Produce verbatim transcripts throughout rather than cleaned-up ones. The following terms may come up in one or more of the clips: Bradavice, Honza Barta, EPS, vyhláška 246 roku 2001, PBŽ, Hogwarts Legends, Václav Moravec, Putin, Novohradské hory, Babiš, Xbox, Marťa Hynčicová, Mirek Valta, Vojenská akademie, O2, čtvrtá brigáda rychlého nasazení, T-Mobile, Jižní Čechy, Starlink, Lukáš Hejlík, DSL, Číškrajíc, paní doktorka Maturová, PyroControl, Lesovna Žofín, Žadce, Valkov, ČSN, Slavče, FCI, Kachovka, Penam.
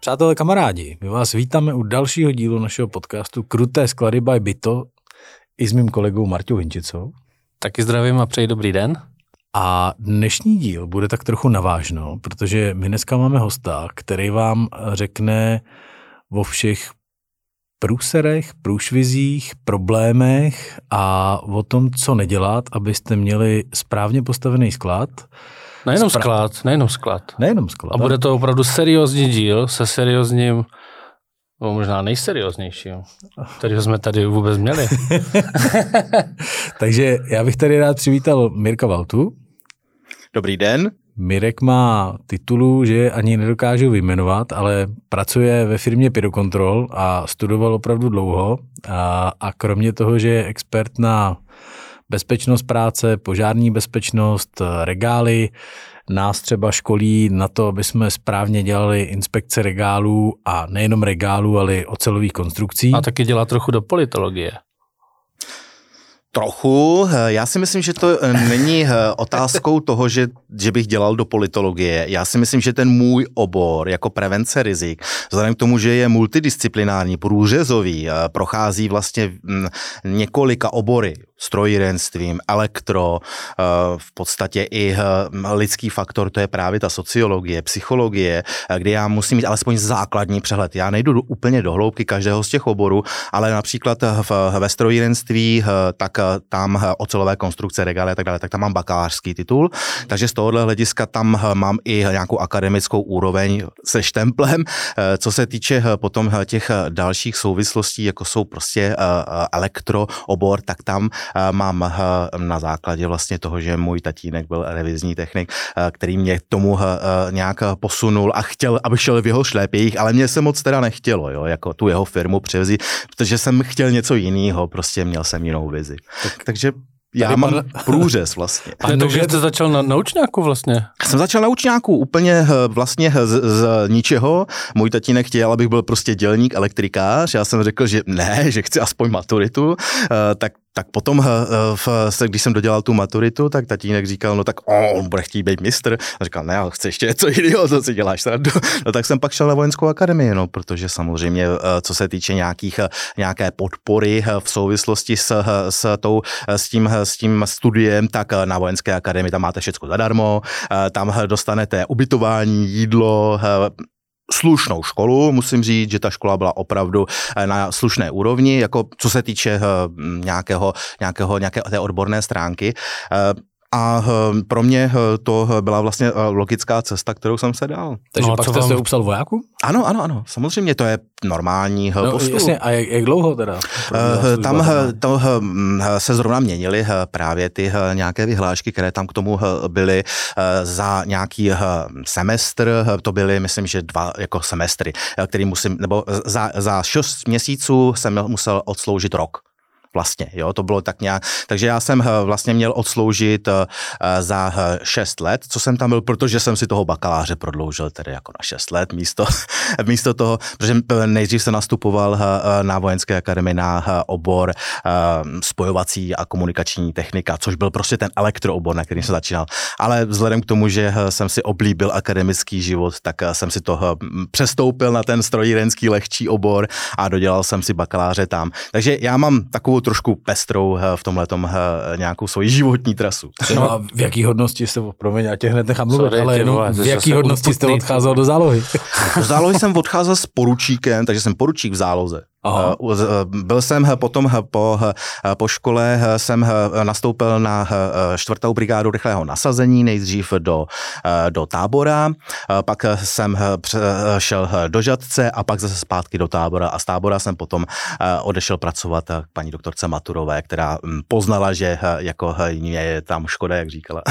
Přátelé, kamarádi, my vás vítáme u dalšího dílu našeho podcastu Kruté sklady by Byto i s mým kolegou Marťou Hynčicovou. Taky zdravím a přeji dobrý den. A dnešní díl bude tak trochu navážno, protože my dneska máme hosta, který vám řekne o všech průserech, průšvizích, problémech a o tom, co nedělat, abyste měli správně postavený sklad. Nejenom Spra- sklad, nejenom sklad. Nejenom sklad. A bude to opravdu seriózní díl se seriózním, nebo možná nejserióznější, kterýho jsme tady vůbec měli. Takže já bych tady rád přivítal Mirka Valtu. Dobrý den. Mirek má titulu, že ani nedokážu vyjmenovat, ale pracuje ve firmě PyroControl a studoval opravdu dlouho. A, a kromě toho, že je expert na bezpečnost práce, požární bezpečnost, regály, nás třeba školí na to, aby jsme správně dělali inspekce regálů a nejenom regálů, ale i ocelových konstrukcí. A taky dělá trochu do politologie. Trochu. Já si myslím, že to není otázkou toho, že, že bych dělal do politologie. Já si myslím, že ten můj obor jako prevence rizik, vzhledem k tomu, že je multidisciplinární, průřezový, prochází vlastně několika obory, strojírenstvím, elektro, v podstatě i lidský faktor, to je právě ta sociologie, psychologie, kde já musím mít alespoň základní přehled. Já nejdu úplně do hloubky každého z těch oborů, ale například ve strojírenství, tak tam ocelové konstrukce, regály a tak dále, tak tam mám bakalářský titul, takže z tohohle hlediska tam mám i nějakou akademickou úroveň se štemplem. Co se týče potom těch dalších souvislostí, jako jsou prostě elektro obor, tak tam mám na základě vlastně toho, že můj tatínek byl revizní technik, který mě k tomu nějak posunul a chtěl, abych šel v jeho šlépějích, ale mě se moc teda nechtělo, jo, jako tu jeho firmu převzít, protože jsem chtěl něco jiného, prostě měl jsem jinou vizi. Tak, takže já mám pan... průřez vlastně. A takže jste začal na, na učňáku vlastně? Jsem začal na učňáku úplně vlastně z, z ničeho. Můj tatínek chtěl, abych byl prostě dělník, elektrikář. Já jsem řekl, že ne, že chci aspoň maturitu. Tak Tak potom, když jsem dodělal tu maturitu, tak tatínek říkal, no tak oh, on bude chtít být mistr. A říkal, ne, ale chci ještě něco jiného, co si děláš srandu. No tak jsem pak šel na Vojenskou akademii, no, protože samozřejmě, co se týče nějakých, nějaké podpory v souvislosti s, s, tou, s, tím, s tím studiem, tak na Vojenské akademii tam máte všechno zadarmo, tam dostanete ubytování, jídlo, slušnou školu, musím říct, že ta škola byla opravdu na slušné úrovni, jako co se týče nějakého, nějakého, nějaké té odborné stránky. A pro mě to byla vlastně logická cesta, kterou jsem se dal. Takže no pak jste vám... se upsal vojáku? Ano, ano, ano. Samozřejmě to je normální no, postup. Jasně. A jak, jak dlouho teda? Tam to, se zrovna měnily právě ty nějaké vyhlášky, které tam k tomu byly za nějaký semestr. To byly, myslím, že dva jako semestry, který musím, nebo za, za šest měsíců jsem musel odsloužit rok. Vlastně, jo, to bylo tak nějak, takže já jsem vlastně měl odsloužit za šest let, co jsem tam byl, protože jsem si toho bakaláře prodloužil tedy jako na šest let místo, místo toho, protože nejdřív jsem nastupoval na Vojenské akademii na obor spojovací a komunikační technika, což byl prostě ten elektroobor, na který jsem začínal, ale vzhledem k tomu, že jsem si oblíbil akademický život, tak jsem si toho přestoupil na ten strojírenský lehčí obor a dodělal jsem si bakaláře tam, takže já mám takovou trošku pestrou v tomhletom nějakou svoji životní trasu. No a v jaký hodnosti jste, promiň, a těch hned nechám mluvit, Sorry, ale jenom vole, v jaký hodnosti jste odcházel do zálohy? Do zálohy jsem odcházel s poručíkem, takže jsem poručík v záloze. Aha. Byl jsem potom po, po škole, jsem nastoupil na čtvrtou brigádu rychlého nasazení, nejdřív do, do tábora, pak jsem šel do Žadce a pak zase zpátky do tábora a z tábora jsem potom odešel pracovat k paní doktorce Maturové, která poznala, že jako mě je tam škoda, jak říkala.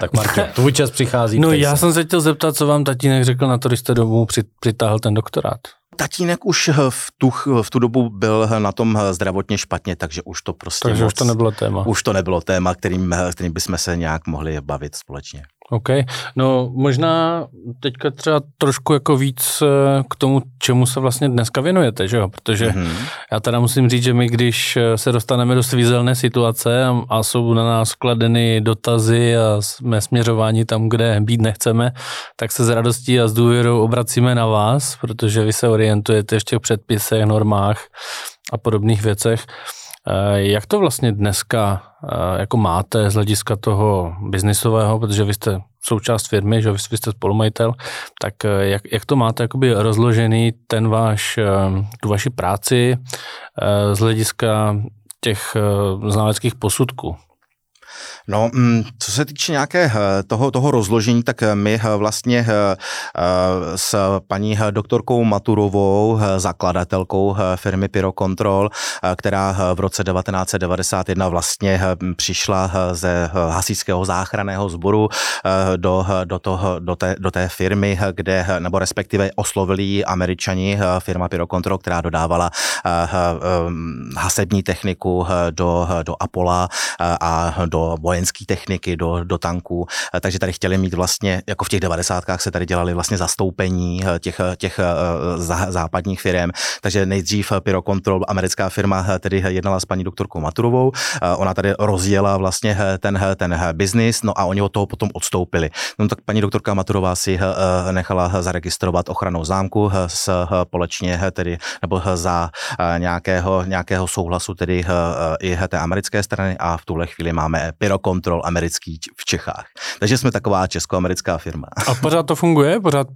Tak Martě, tvůj čas přichází. No já jsem se chtěl zeptat, co vám tatínek řekl na to, když jste domů přitáhl ten doktorát. Tatínek už v tu, v tu dobu byl na tom zdravotně špatně, takže už to prostě... Takže moc, už to nebylo téma. Už to nebylo téma, kterým, kterým bychom se nějak mohli bavit společně. OK. No možná teďka třeba trošku jako víc k tomu, čemu se vlastně dneska věnujete, že jo? Protože mm-hmm. já teda musím říct, že my, když se dostaneme do svízelné situace a, a jsou na nás kladeny dotazy a jsme směřováni tam, kde být nechceme, tak se s radostí a s důvěrou obracíme na vás, protože vy se orientujete ještě v předpisech, normách a podobných věcech. Jak to vlastně dneska jako máte z hlediska toho biznisového, protože vy jste součást firmy, že vy jste spolumajitel, tak jak, jak to máte jakoby rozložený ten váš, tu vaši práci z hlediska těch znaleckých posudků? No, co se týče nějaké toho, toho rozložení, tak my vlastně s paní doktorkou Maturovou, zakladatelkou firmy PyroControl, která v roce devatenáct set devadesát jedna vlastně přišla ze hasičského záchranného sboru do, do, toho, do, té, do té firmy, kde, nebo respektive oslovili Američani, firma PyroControl, která dodávala hasební techniku do, do Apola a do vojenské techniky, do, do tanků, takže tady chtěli mít vlastně, jako v těch devadesátkách se tady dělali vlastně zastoupení těch, těch zá, západních firm, takže nejdřív PyroControl, americká firma, tedy jednala s paní doktorkou Maturovou, ona tady rozjela vlastně ten, ten biznis, no a oni od toho potom odstoupili. No tak paní doktorka Maturová si nechala zaregistrovat ochranou zámku společně tedy, nebo za nějakého, nějakého souhlasu tedy i té americké strany a v tuhle chvíli máme PyroControl americký v Čechách. Takže jsme taková česko-americká firma. A pořád to funguje? Pořád...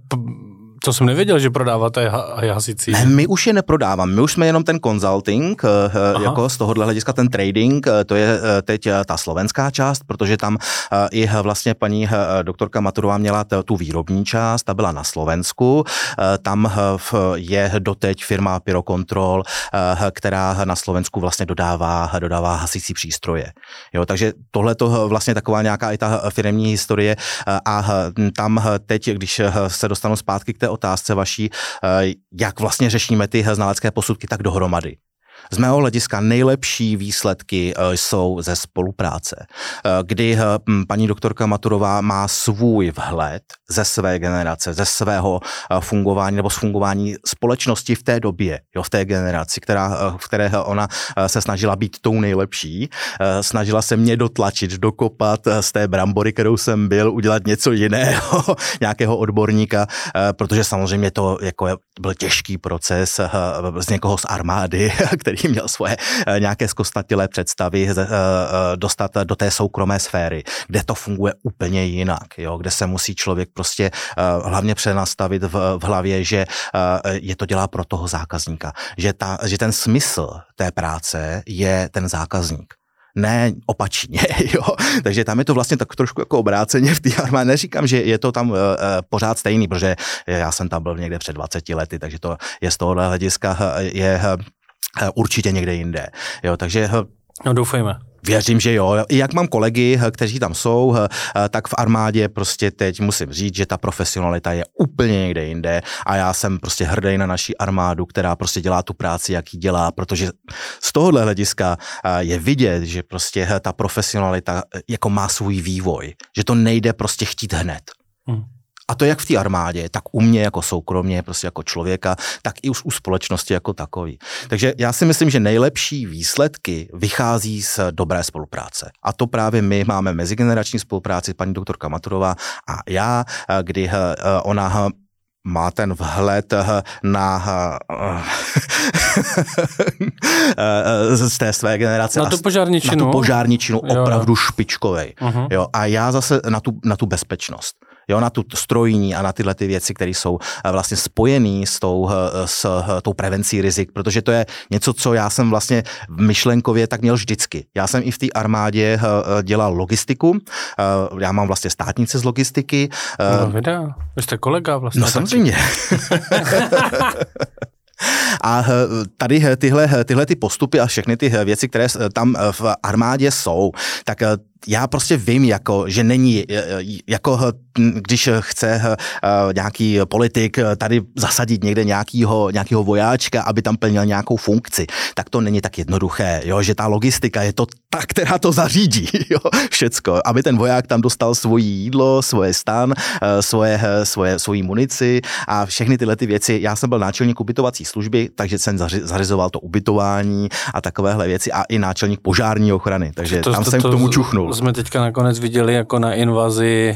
To jsem nevěděl, že prodáváte hasicí. Ne, my už je neprodáváme, my už jsme jenom ten consulting, aha, jako z tohohle hlediska ten trading, to je teď ta slovenská část, protože tam i vlastně paní doktorka Maturová měla tu výrobní část, ta byla na Slovensku, tam je doteď firma PyroControl, která na Slovensku vlastně dodává, dodává hasicí přístroje. Jo, takže tohle to vlastně taková nějaká i ta firemní historie a tam teď, když se dostanu zpátky k té otázce vaší, jak vlastně řešíme ty znalecké posudky tak dohromady. Z mého hlediska nejlepší výsledky jsou ze spolupráce, kdy paní doktorka Maturová má svůj vhled ze své generace, ze svého fungování nebo z fungování společnosti v té době, jo, v té generaci, která, v které ona se snažila být tou nejlepší, snažila se mě dotlačit, dokopat z té brambory, kterou jsem byl, udělat něco jiného, nějakého odborníka, protože samozřejmě to jako byl těžký proces z někoho z armády, který měl svoje nějaké zkostnatělé představy, dostat do té soukromé sféry, kde to funguje úplně jinak, jo? Kde se musí člověk prostě hlavně přenastavit v, v hlavě, že je to dělá pro toho zákazníka, že, ta, že ten smysl té práce je ten zákazník. Ne opačně, jo. Takže tam je to vlastně tak trošku jako obráceně v té armádě. Neříkám, že je to tam uh, pořád stejný, protože já jsem tam byl někde před dvaceti lety, takže to je z tohohle hlediska je určitě někde jinde. Jo, takže... No doufejme. Věřím, že jo. I jak mám kolegy, kteří tam jsou, tak v armádě prostě teď musím říct, že ta profesionalita je úplně někde jinde a já jsem prostě hrdý na naši armádu, která prostě dělá tu práci, jak ji dělá, protože z tohohle hlediska je vidět, že prostě ta profesionalita jako má svůj vývoj, že to nejde prostě chtít hned. Hmm. A to jak v té armádě, tak u mě jako soukromě, prostě jako člověka, tak i už u společnosti jako takový. Takže já si myslím, že nejlepší výsledky vychází z dobré spolupráce. A to právě my máme mezigenerační spolupráci, paní doktorka Maturová a já, kdy ona má ten vhled na z té své generace. Na tu požárničinu. Na tu požárničinu opravdu špičkovej. Uh-huh. Jo, a já zase na tu, na tu bezpečnost. Jo, na tu strojní a na tyhle ty věci, které jsou vlastně spojené s tou, s tou prevencí rizik, protože to je něco, co já jsem vlastně myšlenkově tak měl vždycky. Já jsem i v té armádě dělal logistiku, já mám vlastně státnice z logistiky. No videa, vy jste kolega vlastně. No samozřejmě. A tady tyhle, tyhle ty postupy a všechny ty věci, které tam v armádě jsou, tak já prostě vím, jako, že není, jako když chce nějaký politik tady zasadit někde nějakýho, nějakýho vojáčka, aby tam plnil nějakou funkci, tak to není tak jednoduché, jo? Že ta logistika je to ta, která to zařídí, jo? Všecko, aby ten voják tam dostal svoji jídlo, svoje stan, svoje, svoje, svoji munici a všechny tyhle ty věci. Já jsem byl náčelník ubytovací služby, takže jsem zařizoval to ubytování a takovéhle věci a i náčelník požární ochrany, takže to, tam to, jsem to, k tomu čuchnul. Jsme teďka nakonec viděli jako na invazi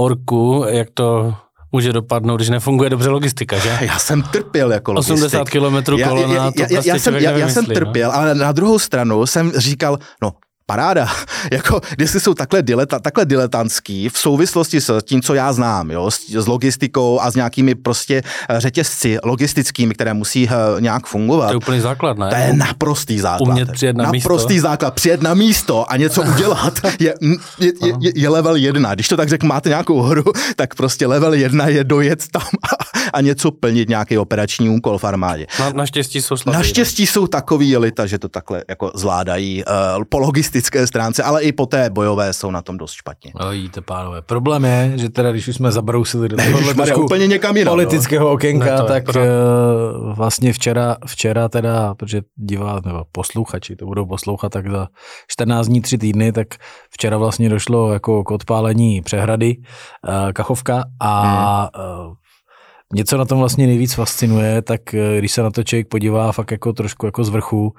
orku, jak to může dopadnout, když nefunguje dobře logistika, že? Já jsem trpěl jako logistik. osmdesát kilometrů kolona, já, já, to já, já jsem, já, já jsem trpěl, no? Ale na druhou stranu jsem říkal, no, paráda, jako, jestli jsou takhle, dileta, takhle diletantský v souvislosti s tím, co já znám, jo, s, s logistikou a s nějakými prostě řetězci logistickými, které musí uh, nějak fungovat. To je úplný základ, ne? To je naprostý základ. Umět přijet na naprostý místo. Naprostý základ, přijet na místo a něco udělat je, je, je, je, je level jedna. Když to tak řekl, máte nějakou hru, tak prostě level jedna je dojet tam a, a něco plnit, nějaký operační úkol v armádě. Na, naštěstí jsou slabí. Naštěstí ne? Jsou takový jelita, že to takhle jako zvládají uh, po logistice stránce, ale i po té bojové jsou na tom dost špatně. No jíte, pánové. Problém je, že teda, když už jsme zabrousili do úplně někam jinam, politického okénka, tak pro... vlastně včera, včera teda, protože divá, nebo posluchači to budou poslouchat, tak za čtrnáct dní, tři týdny, tak včera vlastně došlo jako k odpálení přehrady Kachovka a hmm. mě, co na tom vlastně nejvíc fascinuje, tak když se na to člověk podívá fakt jako trošku jako z vrchu,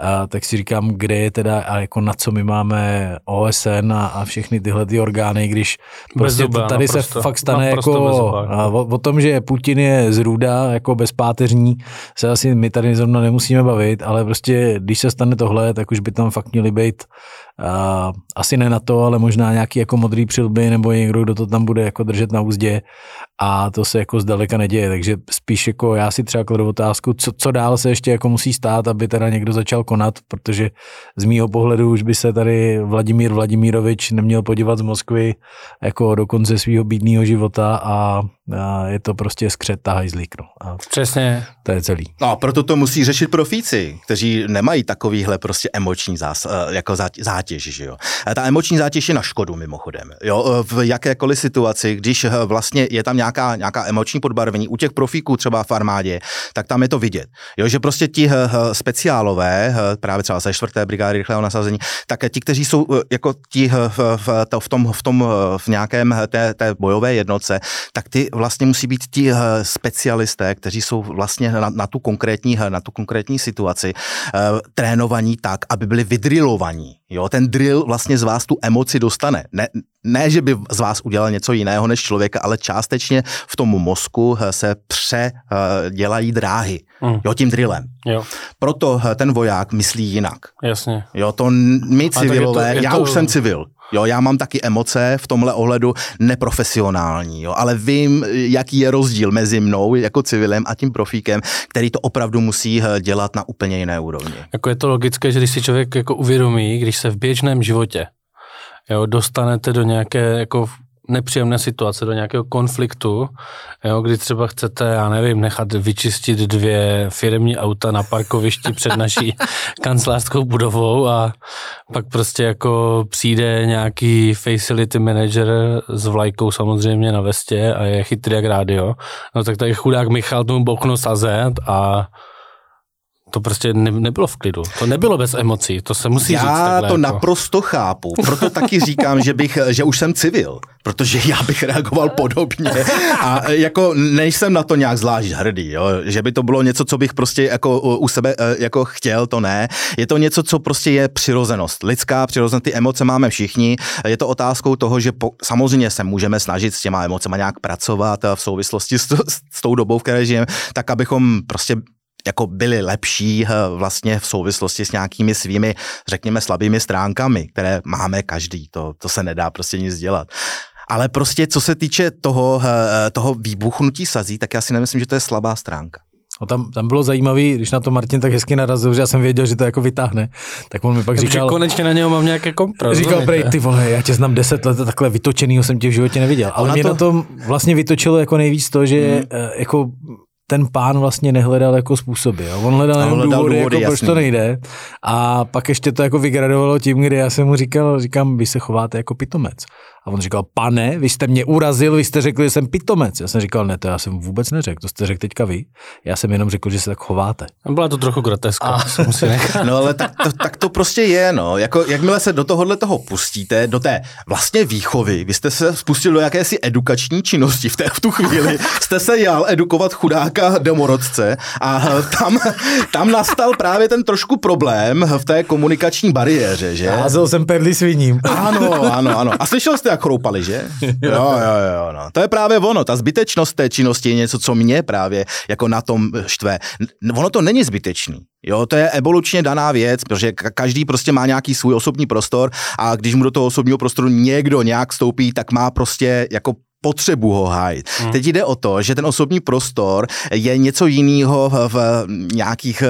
a, tak si říkám, kde je teda a jako na co my máme O S N a, a všechny tyhle ty orgány, když prostě zuba, tady se fakt stane jako zuba, a, o, o tom, že Putin je zrůda, jako bezpáteřní, se asi my tady zrovna nemusíme bavit, ale prostě když se stane tohle, tak už by tam fakt měli být a, asi ne na to, ale možná nějaký jako modrý přilby nebo někdo, kdo to tam bude jako držet na úzdě a to se jako zdaleka neděje, takže spíš jako já si třeba kladu otázku, co, co dál se ještě jako musí stát, aby teda někdo začal konat, protože z mýho pohledu už by se tady Vladimír Vladimírovič neměl podívat z Moskvy jako do konce svého bídného života a, a je to prostě skřet a hajzlík. No. Přesně. To je celý. No, proto to musí řešit profíci, kteří nemají takovýhle prostě emoční zás, jako zátěž, že jo. Ta emoční zátěž je na škodu mimochodem, jo, v jakékoliv situaci, když vlastně je tam nějaká, nějaká emoční podbarvení u těch profíků třeba v armádě, tak tam je to vidět. Jo, že prostě ti speciálové, právě třeba ze čtvrté brigády rychlého nasazení, tak ti, kteří jsou jako ti v tom, v tom v nějakém té, té bojové jednotce, tak ty vlastně musí být ti specialisté, kteří jsou vlastně na, na, tu, konkrétní, na tu konkrétní situaci trénovaní tak, aby byli vydrilovaní. Jo, ten drill vlastně z vás tu emoci dostane. Ne, ne, že by z vás udělal něco jiného než člověka, ale částečně v tom mozku se předělají dráhy. Mm. Jo, tím drillem. Jo. Proto ten voják myslí jinak. Jasně. Jo, to my civilové, je to, je to... já už jsem civil. Jo, já mám taky emoce v tomhle ohledu neprofesionální, jo, ale vím, jaký je rozdíl mezi mnou jako civilem a tím profíkem, který to opravdu musí dělat na úplně jiné úrovni. Jako je to logické, že když si člověk jako uvědomí, když se v běžném životě, jo, dostanete do nějaké jako nepříjemné situace, do nějakého konfliktu, jo, kdy třeba chcete, já nevím, nechat vyčistit dvě firemní auta na parkovišti před naší kancelářskou budovou a pak prostě jako přijde nějaký facility manager s vlajkou samozřejmě na vestě a je chytrý jak rádio, no tak tady chudák Michal tomu bouchnu sazet a to prostě ne, nebylo v klidu. To nebylo bez emocí, to se musí já říct takhle. Já to jako naprosto chápu, proto taky říkám, že, bych, že už jsem civil, protože já bych reagoval podobně a jako nejsem na to nějak zvlášť hrdý, jo? Že by to bylo něco, co bych prostě jako u sebe jako chtěl, to ne. Je to něco, co prostě je přirozenost, lidská přirozenost, ty emoce máme všichni, je to otázkou toho, že po, samozřejmě se můžeme snažit s těma emocema nějak pracovat v souvislosti s, s tou dobou, v které žijeme, tak abychom prostě jako byli lepší vlastně v souvislosti s nějakými svými, řekněme, slabými stránkami, které máme každý, to, to se nedá prostě nic dělat. Ale prostě co se týče toho, toho výbuchnutí sazí, tak já si nemyslím, že to je slabá stránka. No tam, tam bylo zajímavý, když na to Martin tak hezky narazil, že já jsem věděl, že to jako vytáhne, tak on mi pak říkal... konečně na něho mám nějaké kompro. Říkal, prej, ty vole, já tě znám deset let a takhle vytočenýho jsem tě v životě neviděl. Ale mě to... na tom vlastně vytočilo jako nejvíc to, že hmm. jako... ten pán vlastně nehledal jako způsoby. Jo? On hledal, hledal důvody, důvody jako, proč to nejde. A pak ještě to jako vygradovalo tím, kdy já jsem mu říkal, říkám, vy se chováte jako pitomec. A on říkal, pane, vy jste mě urazil, vy jste řekl, že jsem pitomec. Já jsem říkal, ne, to já jsem vůbec neřekl, to jste řekl teďka vy. Já jsem jenom řekl, že se tak chováte. Byla to trochu groteska. No ale tak to, tak to prostě je, no. Jako, jakmile se do tohohle toho pustíte, do té vlastně výchovy, vy jste se spustili do jakési edukační činnosti v té v tu chvíli, jste se jal edukovat chudáka domorodce a tam, tam nastal právě ten trošku problém v té komunikační bariéře, že? Házel jsem perly sviním. Ano, ano, ano. A slyšel jste, jak chroupali, že? Jo, jo, jo. No. To je právě ono. Ta zbytečnost té činnosti je něco, co mě právě jako na tom štve. Ono to není zbytečný. Jo, to je evolučně daná věc, protože každý prostě má nějaký svůj osobní prostor a když mu do toho osobního prostoru někdo nějak vstoupí, tak má prostě jako potřebu ho hájit. Hmm. Teď jde o to, že ten osobní prostor je něco jiného v nějakých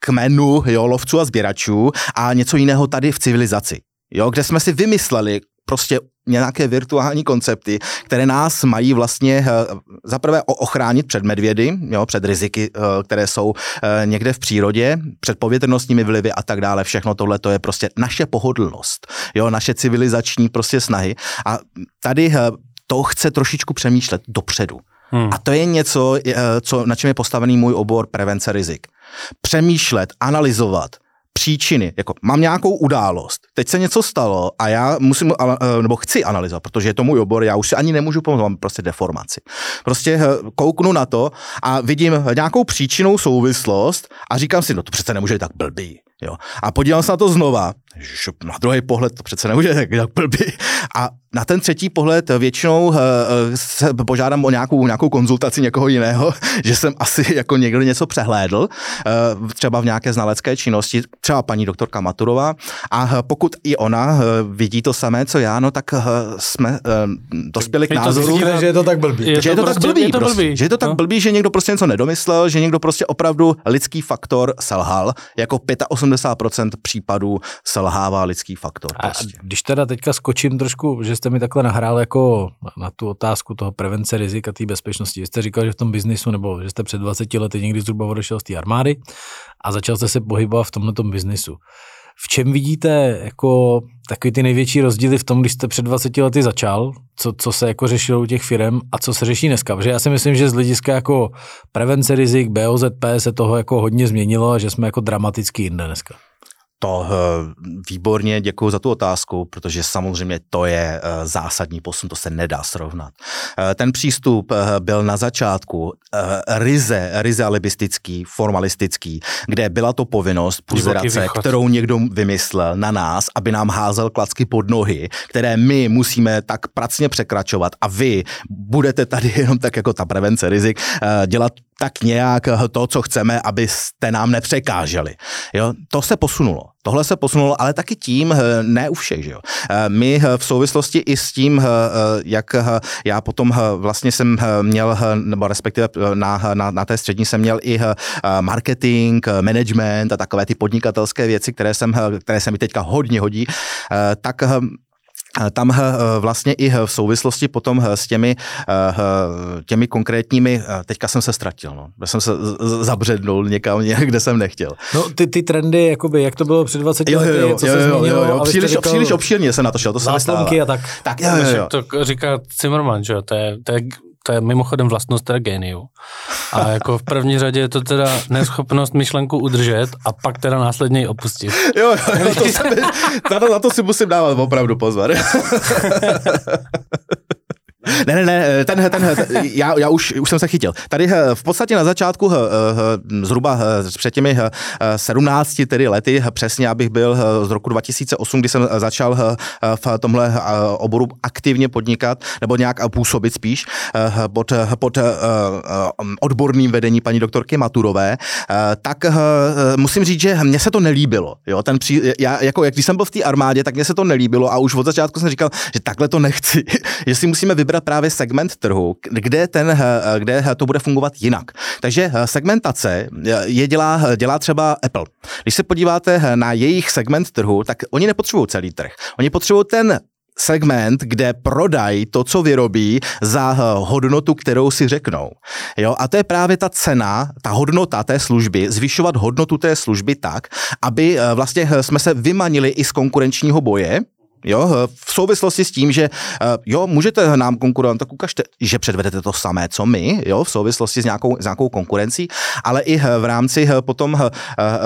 kmenů, jo, lovců a sběračů a něco jiného tady v civilizaci, jo, kde jsme si vymysleli prostě nějaké virtuální koncepty, které nás mají vlastně zaprvé ochránit před medvědy, jo, před riziky, které jsou někde v přírodě, před povětrnostními vlivy a tak dále. Všechno tohle to je prostě naše pohodlnost, jo, naše civilizační prostě snahy. A tady to chce trošičku přemýšlet dopředu. Hmm. A to je něco, co, na čem je postavený můj obor prevence rizik. Přemýšlet, analyzovat příčiny, jako mám nějakou událost, teď se něco stalo a já musím, nebo chci analyzovat, protože je to můj obor, já už si ani nemůžu pomoct, mám prostě deformaci. Prostě kouknu na to a vidím nějakou příčinou souvislost a říkám si, no to přece nemůže být tak blbý. Jo. A podívám se na to znova, šup, na druhý pohled to přece nemůže být tak blbý. A na ten třetí pohled většinou se požádám o nějakou, nějakou konzultaci někoho jiného, že jsem asi jako někdo něco přehlédl, třeba v nějaké znalecké činnosti, třeba paní doktorka Maturová. A pokud i ona vidí to samé, co já, no tak jsme dospěli k názoru, že je to tak blbý. Že je to tak blbý, prostě. Že je to tak blbý, že někdo prostě něco nedomyslel, že někdo prostě opravdu lidský faktor selhal, jako osmdesát procent případů selhává lidský faktor. Prostě. A když teda teďka skočím trošku, že jste mi takhle nahrál jako na tu otázku toho prevence rizik a té bezpečnosti. Vy jste říkal, že v tom biznisu, nebo že jste před dvaceti lety někdy zhruba odešel z té armády a začal jste se pohybovat v tomhletom biznisu. V čem vidíte jako takový ty největší rozdíly v tom, když jste před dvaceti lety začal, co, co se jako řešilo u těch firem a co se řeší dneska? Protože já si myslím, že z hlediska jako prevence rizik, B O Z P se toho jako hodně změnilo a že jsme jako dramaticky jinde dneska. To výborně, děkuji za tu otázku, protože samozřejmě to je zásadní posun, to se nedá srovnat. Ten přístup byl na začátku ryze, ryze alibistický, formalistický, kde byla to povinnost puzerace, kterou někdo vymyslel na nás, aby nám házel klacky pod nohy, které my musíme tak pracně překračovat a vy budete tady jenom tak jako ta prevence rizik dělat tak nějak to, co chceme, abyste nám nepřekáželi. Jo? To se posunulo. Tohle se posunulo, ale taky tím, ne u všech, že jo. My v souvislosti i s tím, jak já potom vlastně jsem měl, nebo respektive na, na, na té střední jsem měl i marketing, management a takové ty podnikatelské věci, které, jsem, které se mi teďka hodně hodí, tak tam vlastně i v souvislosti potom s těmi, těmi konkrétními, teďka jsem se ztratil, no. Já jsem se zabřednul někam, kde jsem nechtěl. No ty, ty trendy, jakoby, jak to bylo před dvaceti lety, jo, jo, co jo, se jo, změnilo? Jo, jo. Příliš, říkal, příliš obšírně se na to šel, to se nestává. A tak. tak jo, jo, jo. To říká Zimmermann, že jo, to je, to je... To je mimochodem vlastnost teda géniu. A jako v první řadě je to teda neschopnost myšlenku udržet a pak teda následně ji opustit. Jo, jo, to se, na to si musím dávat opravdu pozor. Ne, ne, ne, ten, ten, ten já, já už, už jsem se chytil. Tady v podstatě na začátku zhruba před těmi sedmnácti tedy lety, přesně abych byl z roku dva tisíce osm, kdy jsem začal v tomhle oboru aktivně podnikat, nebo nějak působit spíš, pod, pod odborným vedením paní doktorky Maturové, tak musím říct, že mně se to nelíbilo. Jo? Ten pří, já, jako, jak když jsem byl v té armádě, tak mně se to nelíbilo a už od začátku jsem říkal, že takhle to nechci, že si musíme vybrat právě segment trhu, kde, ten, kde to bude fungovat jinak. Takže segmentace je dělá, dělá třeba Apple. Když se podíváte na jejich segment trhu, tak oni nepotřebují celý trh. Oni potřebují ten segment, kde prodají to, co vyrobí, za hodnotu, kterou si řeknou. Jo? A to je právě ta cena, ta hodnota té služby, zvyšovat hodnotu té služby tak, aby vlastně jsme se vymanili i z konkurenčního boje, jo, v souvislosti s tím, že jo, můžete nám konkurovat, tak ukažte, že předvedete to samé, co my, jo, v souvislosti s nějakou, s nějakou konkurencí, ale i v rámci potom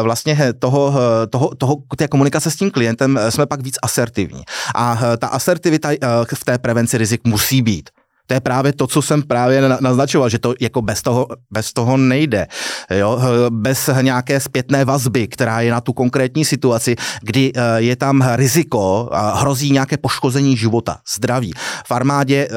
vlastně toho, toho, toho, té komunikace s tím klientem jsme pak víc asertivní. A ta asertivita v té prevenci rizik musí být. To je právě to, co jsem právě naznačoval, že to jako bez toho, bez toho nejde. Jo? Bez nějaké zpětné vazby, která je na tu konkrétní situaci, kdy je tam riziko, hrozí nějaké poškození života, zdraví. V armádě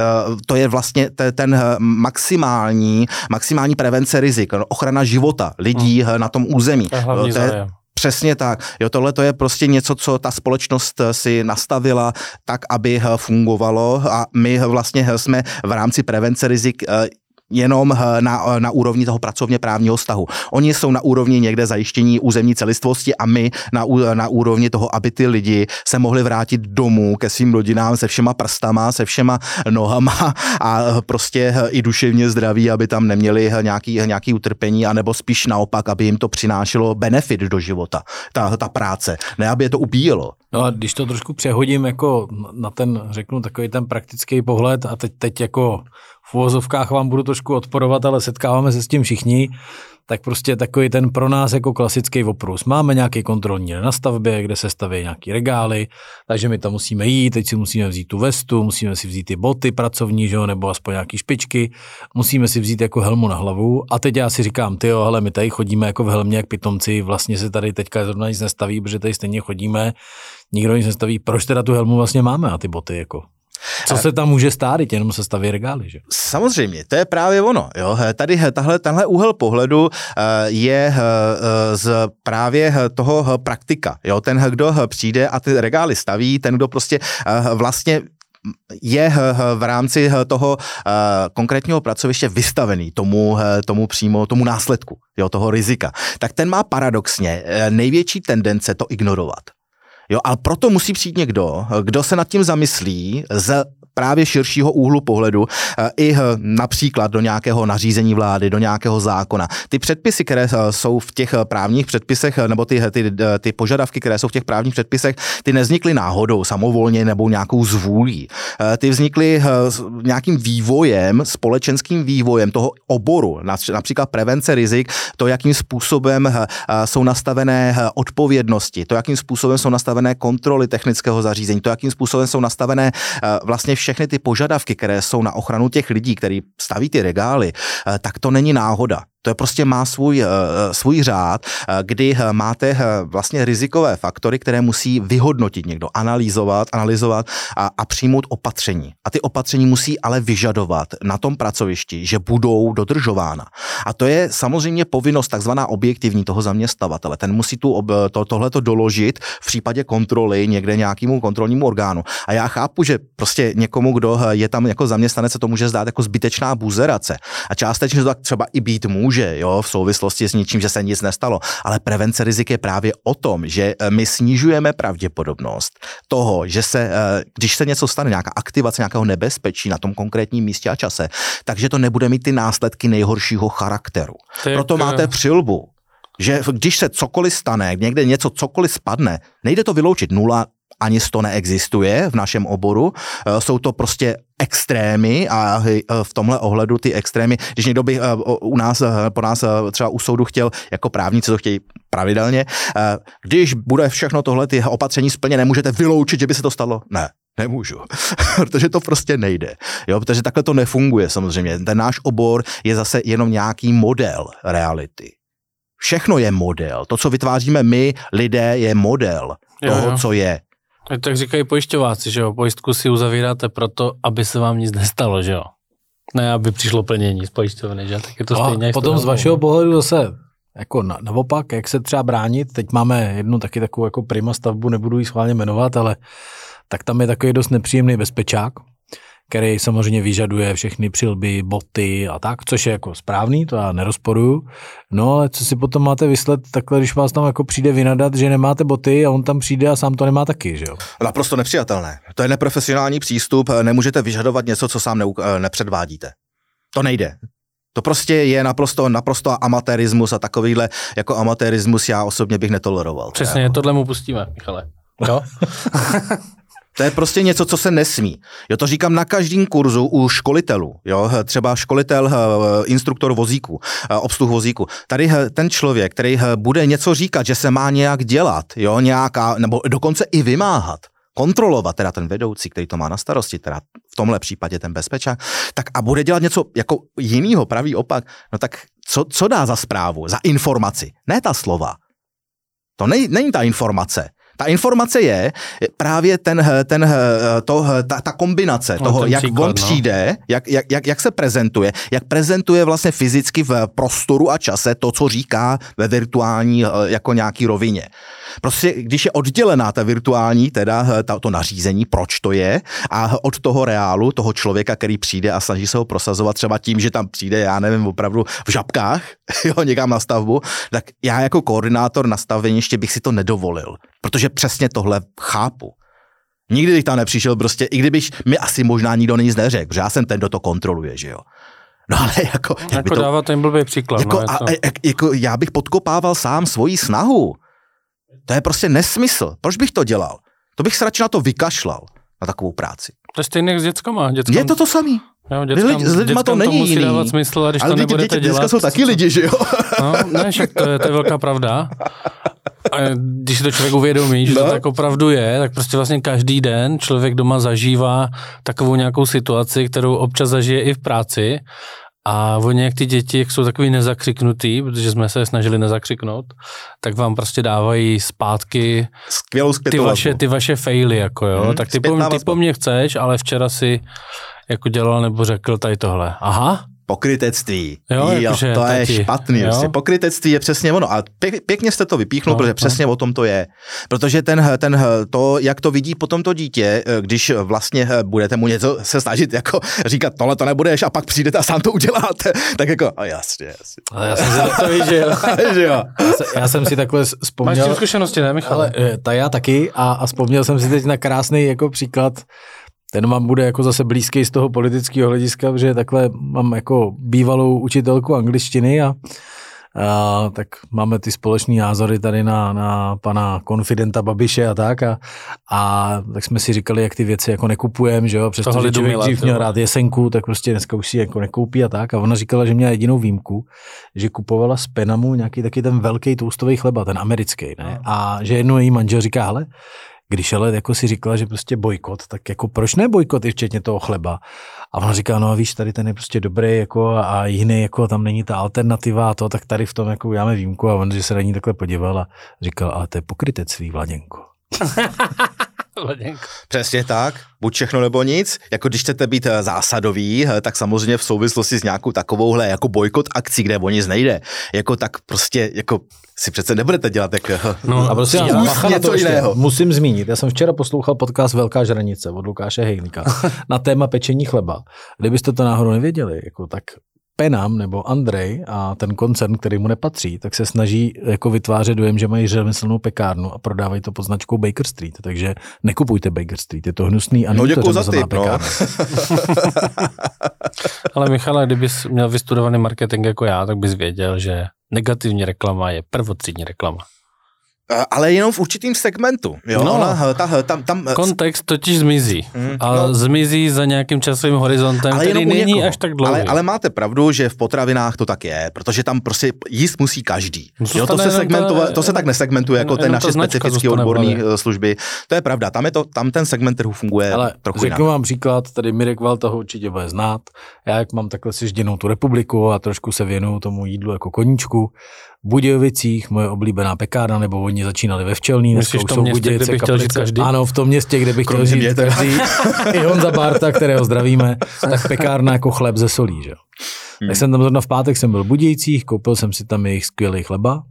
to je vlastně ten maximální, maximální prevence rizik, ochrana života lidí hmm. na tom území. To je hlavní zájem. Přesně tak. Jo, tohle to je prostě něco, co ta společnost si nastavila tak, aby fungovalo, a my vlastně jsme v rámci prevence rizik jenom na, na úrovni toho pracovně právního vztahu. Oni jsou na úrovni někde zajištění územní celistvosti a my na, na úrovni toho, aby ty lidi se mohli vrátit domů ke svým rodinám se všema prstama, se všema nohama a prostě i duševně zdraví, aby tam neměli nějaký, nějaký utrpení, anebo spíš naopak, aby jim to přinášelo benefit do života, ta, ta práce. Ne, aby je to ubíjelo. No a když to trošku přehodím jako na ten, řeknu, takový ten praktický pohled a teď, teď jako v uvozovkách vám budu trošku odporovat, ale setkáváme se s tím všichni, tak prostě takový ten pro nás jako klasický oprus. Máme nějaký kontrolní na stavbě, kde se staví nějaký regály, takže my tam musíme jít, teď si musíme vzít tu vestu, musíme si vzít ty boty pracovní, že jo, nebo aspoň nějaký špičky, musíme si vzít jako helmu na hlavu a teď já si říkám, tyjo, hele, my tady chodíme jako v helmě jak pitomci, vlastně se tady teďka zrovna nic nestaví, protože tady stejně chodíme, nikdo nic nestaví, proč teda tu helmu vlastně máme a ty boty jako? Co se tam může stát, jenom se staví regály, že? Samozřejmě, to je právě ono. Jo. Tady tahle, tenhle úhel pohledu je z právě toho praktika. Jo. Ten, kdo přijde a ty regály staví, ten, kdo prostě vlastně je v rámci toho konkrétního pracoviště vystavený tomu, tomu přímo, tomu následku, jo, toho rizika. Tak ten má paradoxně největší tendence to ignorovat. Jo, ale proto musí přijít někdo, kdo se nad tím zamyslí z právě širšího úhlu pohledu i například do nějakého nařízení vlády, do nějakého zákona. Ty předpisy, které jsou v těch právních předpisech, nebo ty, ty, ty požadavky, které jsou v těch právních předpisech, ty nevznikly náhodou, samovolně nebo nějakou zvůlí. Ty vznikly nějakým vývojem, společenským vývojem toho oboru, například prevence rizik, to, jakým způsobem jsou nastavené odpovědnosti, to, jakým způsobem jsou nastavené kontroly technického zařízení, to, jakým způsobem jsou nastavené vlastně všechny ty požadavky, které jsou na ochranu těch lidí, který staví ty regály, tak to není náhoda. To je prostě má svůj, svůj řád, kdy máte vlastně rizikové faktory, které musí vyhodnotit někdo, analyzovat, analyzovat a, a přijmout opatření. A ty opatření musí ale vyžadovat na tom pracovišti, že budou dodržována. A to je samozřejmě povinnost takzvaná objektivní toho zaměstnavatele. Ten musí tu ob, to, tohleto doložit v případě kontroly někde nějakému kontrolnímu orgánu. A já chápu, že prostě někomu, kdo je tam jako zaměstnanec, se to může zdát jako zbytečná buzerace. A částečně to tak třeba i být může. Jo, v souvislosti s ničím, že se nic nestalo. Ale prevence rizik je právě o tom, že my snižujeme pravděpodobnost toho, že se, když se něco stane, nějaká aktivace nějakého nebezpečí na tom konkrétním místě a čase, takže to nebude mít ty následky nejhoršího charakteru. Ty, Proto máte přilbu, že když se cokoliv stane, někde něco cokoliv spadne, nejde to vyloučit, nula ani sto neexistuje v našem oboru, jsou to prostě extrémy a v tomhle ohledu ty extrémy, když někdo by u nás, po nás třeba u soudu chtěl, jako právníci to chtějí pravidelně, když bude všechno tohle ty opatření splně, nemůžete vyloučit, že by se to stalo? Ne. Nemůžu, protože to prostě nejde. Jo, protože takhle to nefunguje samozřejmě. Ten náš obor je zase jenom nějaký model reality. Všechno je model. To, co vytváříme my, lidé, je model toho, jo, jo. co je. Tak říkají pojišťováci, že jo, pojistku si uzavíráte proto, aby se vám nic nestalo, že jo. Ne, aby přišlo plnění z pojišťovny, že jo, tak je to stejně. A potom z vašeho pohledu zase, jako na, naopak, jak se třeba bránit, teď máme jednu taky takovou jako prima stavbu, nebudu ji schválně jmenovat, ale tak tam je takový dost nepříjemný bezpečák, který samozřejmě vyžaduje všechny přilby, boty a tak, což je jako správný, to já nerozporuju. No ale co si potom máte vyslet takhle, když vás tam jako přijde vynadat, že nemáte boty a on tam přijde a sám to nemá taky, že jo? Naprosto nepřijatelné. To je neprofesionální přístup, nemůžete vyžadovat něco, co sám neuk- nepředvádíte. To nejde. To prostě je naprosto, naprosto amatérismus a takovýhle jako amatérismus já osobně bych netoleroval. Přesně, jako... tohle mu pustíme, Michale. Jo? To je prostě něco, co se nesmí. Jo, to říkám na každém kurzu u školitelů. Jo, třeba školitel, instruktor vozíku, obsluh vozíku. Tady ten člověk, který bude něco říkat, že se má nějak dělat, jo, nějaká, nebo dokonce i vymáhat, kontrolovat, teda ten vedoucí, který to má na starosti, teda v tomhle případě ten bezpečák, tak a bude dělat něco jako jinýho, pravý opak, no tak co, co dá za zprávu, za informaci? Ne ta slova. To nej, není ta informace. Ta informace je právě ten, ten, to, ta, ta kombinace toho, jak on přijde, jak, jak, jak, jak se prezentuje, jak prezentuje vlastně fyzicky v prostoru a čase to, co říká ve virtuální jako nějaký rovině. Prostě když je oddělená ta virtuální, teda ta, to nařízení, proč to je, a od toho reálu, toho člověka, který přijde a snaží se ho prosazovat třeba tím, že tam přijde, já nevím, opravdu v žabkách, jo, někam na stavbu, tak já jako koordinátor na staveniště bych si to nedovolil, protože přesně tohle chápu. Nikdy bych tam nepřišel prostě, i kdybych mi asi možná nikdo nic neřekl, že já jsem ten, kdo to kontroluje, že jo. No ale jako... No, jako to, dávat ten blbý příklad. Jako, no, a, to... a, jako já bych podkopával sám svoji snahu. To je prostě nesmysl. Proč bych to dělal? To bych se radši na to vykašlal, na takovou práci. To je stejně s dětskama. Dětskám... Je to to samý. Jo, dětskám, s lidma to není to musí jiný. Dávat smysl, a když ale to děti, nebudete děti, dělat... Děcka jsou taky lidi, že jo? No, ne, však to je, to je velká pravda. A když si to člověk uvědomí, že no. to tak opravdu je, tak prostě vlastně každý den člověk doma zažívá takovou nějakou situaci, kterou občas zažije i v práci. A oni, jak ty děti, jak jsou takový nezakřiknutý, protože jsme se snažili nezakřiknout, tak vám prostě dávají zpátky ty vaše, ty vaše faily, jako jo. Hmm, tak ty po, ty po mně chceš, ale včera si jako dělal nebo řekl tady tohle. Aha. Pokrytectví. Jo, jo, to tati. Je špatný. Jo. Pokrytectví je přesně ono. A pěk, pěkně jste to vypíchnul, no, protože přesně no. o tom to je. Protože ten, ten, to, jak to vidí potom to dítě, když vlastně budete mu něco se snažit jako říkat, tohle to nebudeš a pak přijdete a sám to uděláte, tak jako a jasně, jasně. Ale já jsem si to víš, že jo. já, se, já jsem si takhle vzpomněl. Máš tím zkušenosti, ne, Michale? Ale, ta já taky a, a vzpomněl jsem si teď na krásný jako příklad. Ten mám bude jako zase blízký z toho politického hlediska, protože takhle mám jako bývalou učitelku angličtiny a, a tak máme ty společné názory tady na, na pana konfidenta Babiše a tak a, a tak jsme si říkali, jak ty věci jako nekupujeme, že jo, přestože člověk dřív měl rád Jesenku, tak prostě dneska už si jako nekoupí a tak a ona říkala, že měla jedinou výjimku, že kupovala z Penamu nějaký taky ten velký toustový chleba, ten americký, ne, a že jednou její manžel říká, hele, když ale jako si říkala, že prostě bojkot, tak jako proč ne bojkot i včetně toho chleba? A ona říká, no a víš, tady ten je prostě dobrý jako a jiný jako tam není ta alternativa a to, tak tady v tom jako uděláme výjimku a on, že se na ní takhle podíval a říkal, ale to je pokrytectví, Vladěnko. Přesně tak, buď všechno nebo nic, jako když chcete být zásadový, tak samozřejmě v souvislosti s nějakou takovouhle jako bojkot akcí, kde o nic nejde, jako tak prostě jako si přece nebudete dělat jako no, a prostě já, na to jiného. Musím zmínit, já jsem včera poslouchal podcast Velká žranice od Lukáše Hejlíka na téma pečení chleba. Kdybyste to náhodou nevěděli, jako tak Penam nebo Andrej a ten koncern, který mu nepatří, tak se snaží jako vytvářet dojem, že mají řemeslnou pekárnu a prodávají to pod značkou Baker Street, takže nekupujte Baker Street, je to hnusný a no, děkuji za tip, no. Ale Michale, kdybys měl vystudovaný marketing jako já, tak bys věděl, že negativní reklama je prvotřídní reklama. Ale jenom v určitým segmentu. Jo? No, ona, ta, tam, tam... Kontext totiž zmizí. Mm, a no. Zmizí za nějakým časovým horizontem, ale který není někoho. Až tak dlouhý. Ale, ale máte pravdu, že v potravinách to tak je, protože tam prostě jíst musí každý. Jo, to, se ta, to se tak nesegmentuje, jen, jako ten naše specifické odborné služby. To je pravda, tam, je to, tam ten segment trhu funguje ale trochu jinak. Řeknu vám příklad, tady Mirek Valtu ho určitě bude znát. Já jak mám takhle sižděnou tu republiku a trošku se věnuju tomu jídlu jako koníčku, v Budějovicích, moje oblíbená pekárna, nebo oni začínali ve Včelní. Myslíš v tom městě, kde bych chtěl žít každý? Ano, v tom městě, kde bych chtěl žít každý. I Honza Barta, kterého zdravíme, tak pekárna jako chleb ze solí. Že? Hmm. Tak jsem tam zrovna v pátek jsem byl v Budějcích, koupil jsem si tam jejich skvělý chleba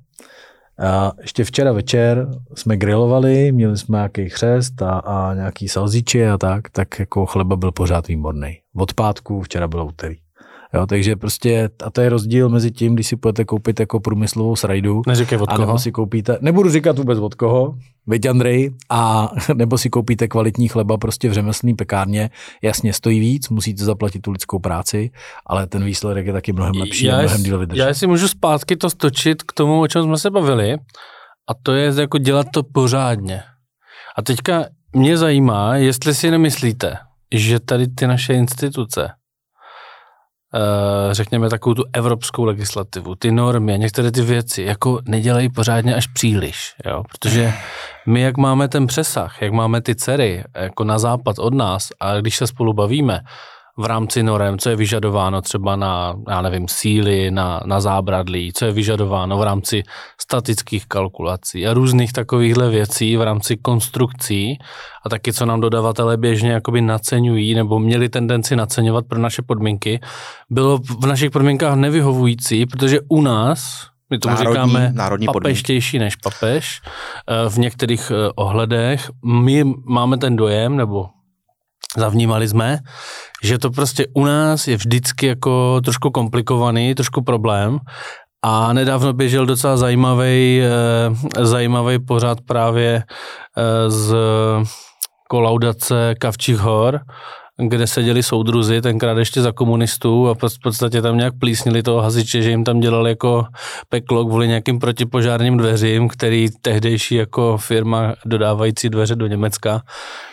A ještě včera večer jsme grilovali, měli jsme nějaký chřest a, a nějaký salziče a tak, tak jako chleba byl pořád výborný. Od pátku, včera bylo úterý. Jo, takže prostě, a to je rozdíl mezi tím, když si budete koupit jako průmyslovou srajdu. Neříkej od koho. A nebo si koupíte, nebudu říkat vůbec od koho, viď Andrej, a nebo si koupíte kvalitní chleba prostě v řemeslné pekárně. Jasně, stojí víc, musíte zaplatit tu lidskou práci, ale ten výsledek je taky mnohem lepší já a mnohem díl vydrží. Já si můžu zpátky to stočit k tomu, o čem jsme se bavili, a to je jako dělat to pořádně. A teďka mě zajímá, jestli si nemyslíte, že tady ty naše instituce, řekněme takovou tu evropskou legislativu, ty normy a některé ty věci, jako nedělají pořádně až příliš, jo? Protože my, jak máme ten přesah, jak máme ty dcery jako na západ od nás a když se spolu bavíme v rámci norem, co je vyžadováno třeba na, já nevím, síly, na, na zábradlí, co je vyžadováno v rámci statických kalkulací a různých takovýchhle věcí v rámci konstrukcí a taky, co nám dodavatelé běžně jakoby naceňují nebo měli tendenci naceňovat pro naše podmínky, bylo v našich podmínkách nevyhovující, protože u nás, my tomu národní, říkáme národní papeštější než papež, v některých ohledech, my máme ten dojem, nebo zavnímali jsme, že to prostě u nás je vždycky jako trošku komplikovaný, trošku problém a nedávno běžel docela zajímavý, eh, zajímavý pořad právě eh, z kolaudace Kavčích hor, kde seděli soudruzi, tenkrát ještě za komunistů a v podstatě tam nějak plísnili toho hasiče, že jim tam dělali jako peklo kvůli nějakým protipožárním dveřím, který tehdejší jako firma dodávající dveře do Německa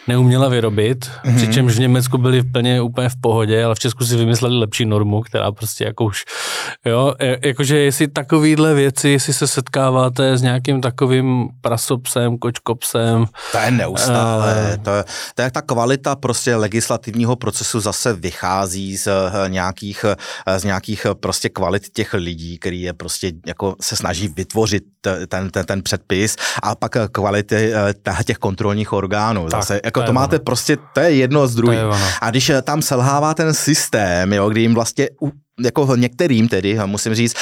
neuměla vyrobit, mm-hmm. přičemž v Německu byli plně úplně v pohodě, ale v Česku si vymysleli lepší normu, která prostě jako už, jo, jakože jestli takovýhle věci, jestli se setkáváte s nějakým takovým prasopsem, kočkopsem. To je neustále, uh, to je, to je ta kvalita prostě legislativní procesu zase vychází z nějakých, z nějakých prostě kvalit těch lidí, který je prostě jako se snaží vytvořit ten, ten, ten předpis a pak kvality těch kontrolních orgánů. Tak, zase, jako to, to máte ono. Prostě, to je jedno z druhých. A když tam selhává ten systém, jo, kdy jim vlastně jako některým tedy, musím říct,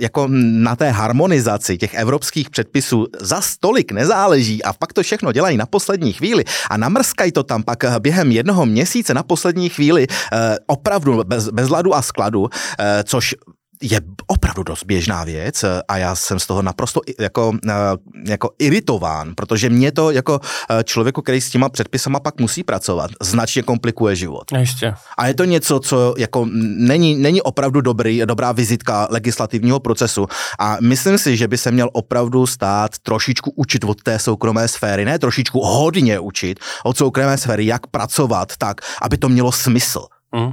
jako na té harmonizaci těch evropských předpisů za stolik nezáleží a pak to všechno dělají na poslední chvíli a namrskají to tam pak během jednoho měsíce na poslední chvíli opravdu bez, bez ladu a skladu, což je opravdu dost běžná věc a já jsem z toho naprosto jako, jako iritován, protože mě to jako člověku, který s těma předpisama pak musí pracovat, značně komplikuje život. Ještě. A je to něco, co jako není, není opravdu dobrý, dobrá vizitka legislativního procesu a myslím si, že by se měl opravdu stát trošičku učit od té soukromé sféry, ne trošičku, hodně učit od soukromé sféry, jak pracovat tak, aby to mělo smysl. Mm.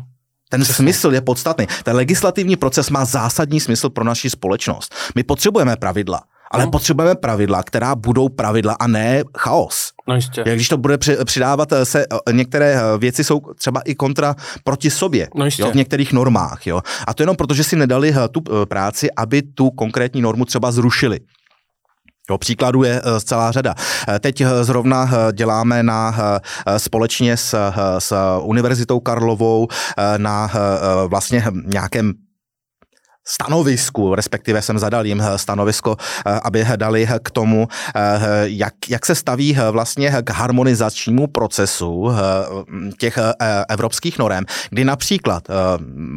Ten Přesný. Smysl je podstatný. Ten legislativní proces má zásadní smysl pro naši společnost. My potřebujeme pravidla, ale no. potřebujeme pravidla, která budou pravidla a ne chaos. No jistě. Jak když to bude přidávat se, některé věci jsou třeba i kontra proti sobě, no jo, v některých normách. Jo. A to jenom proto, že si nedali tu práci, aby tu konkrétní normu třeba zrušili. Jo, příkladů je celá řada. Teď zrovna děláme na, společně s, s Univerzitou Karlovou na vlastně nějakém stanovisku, respektive jsem zadal jim stanovisko, aby dali k tomu, jak, jak se staví vlastně k harmonizačnímu procesu těch evropských norem, kdy například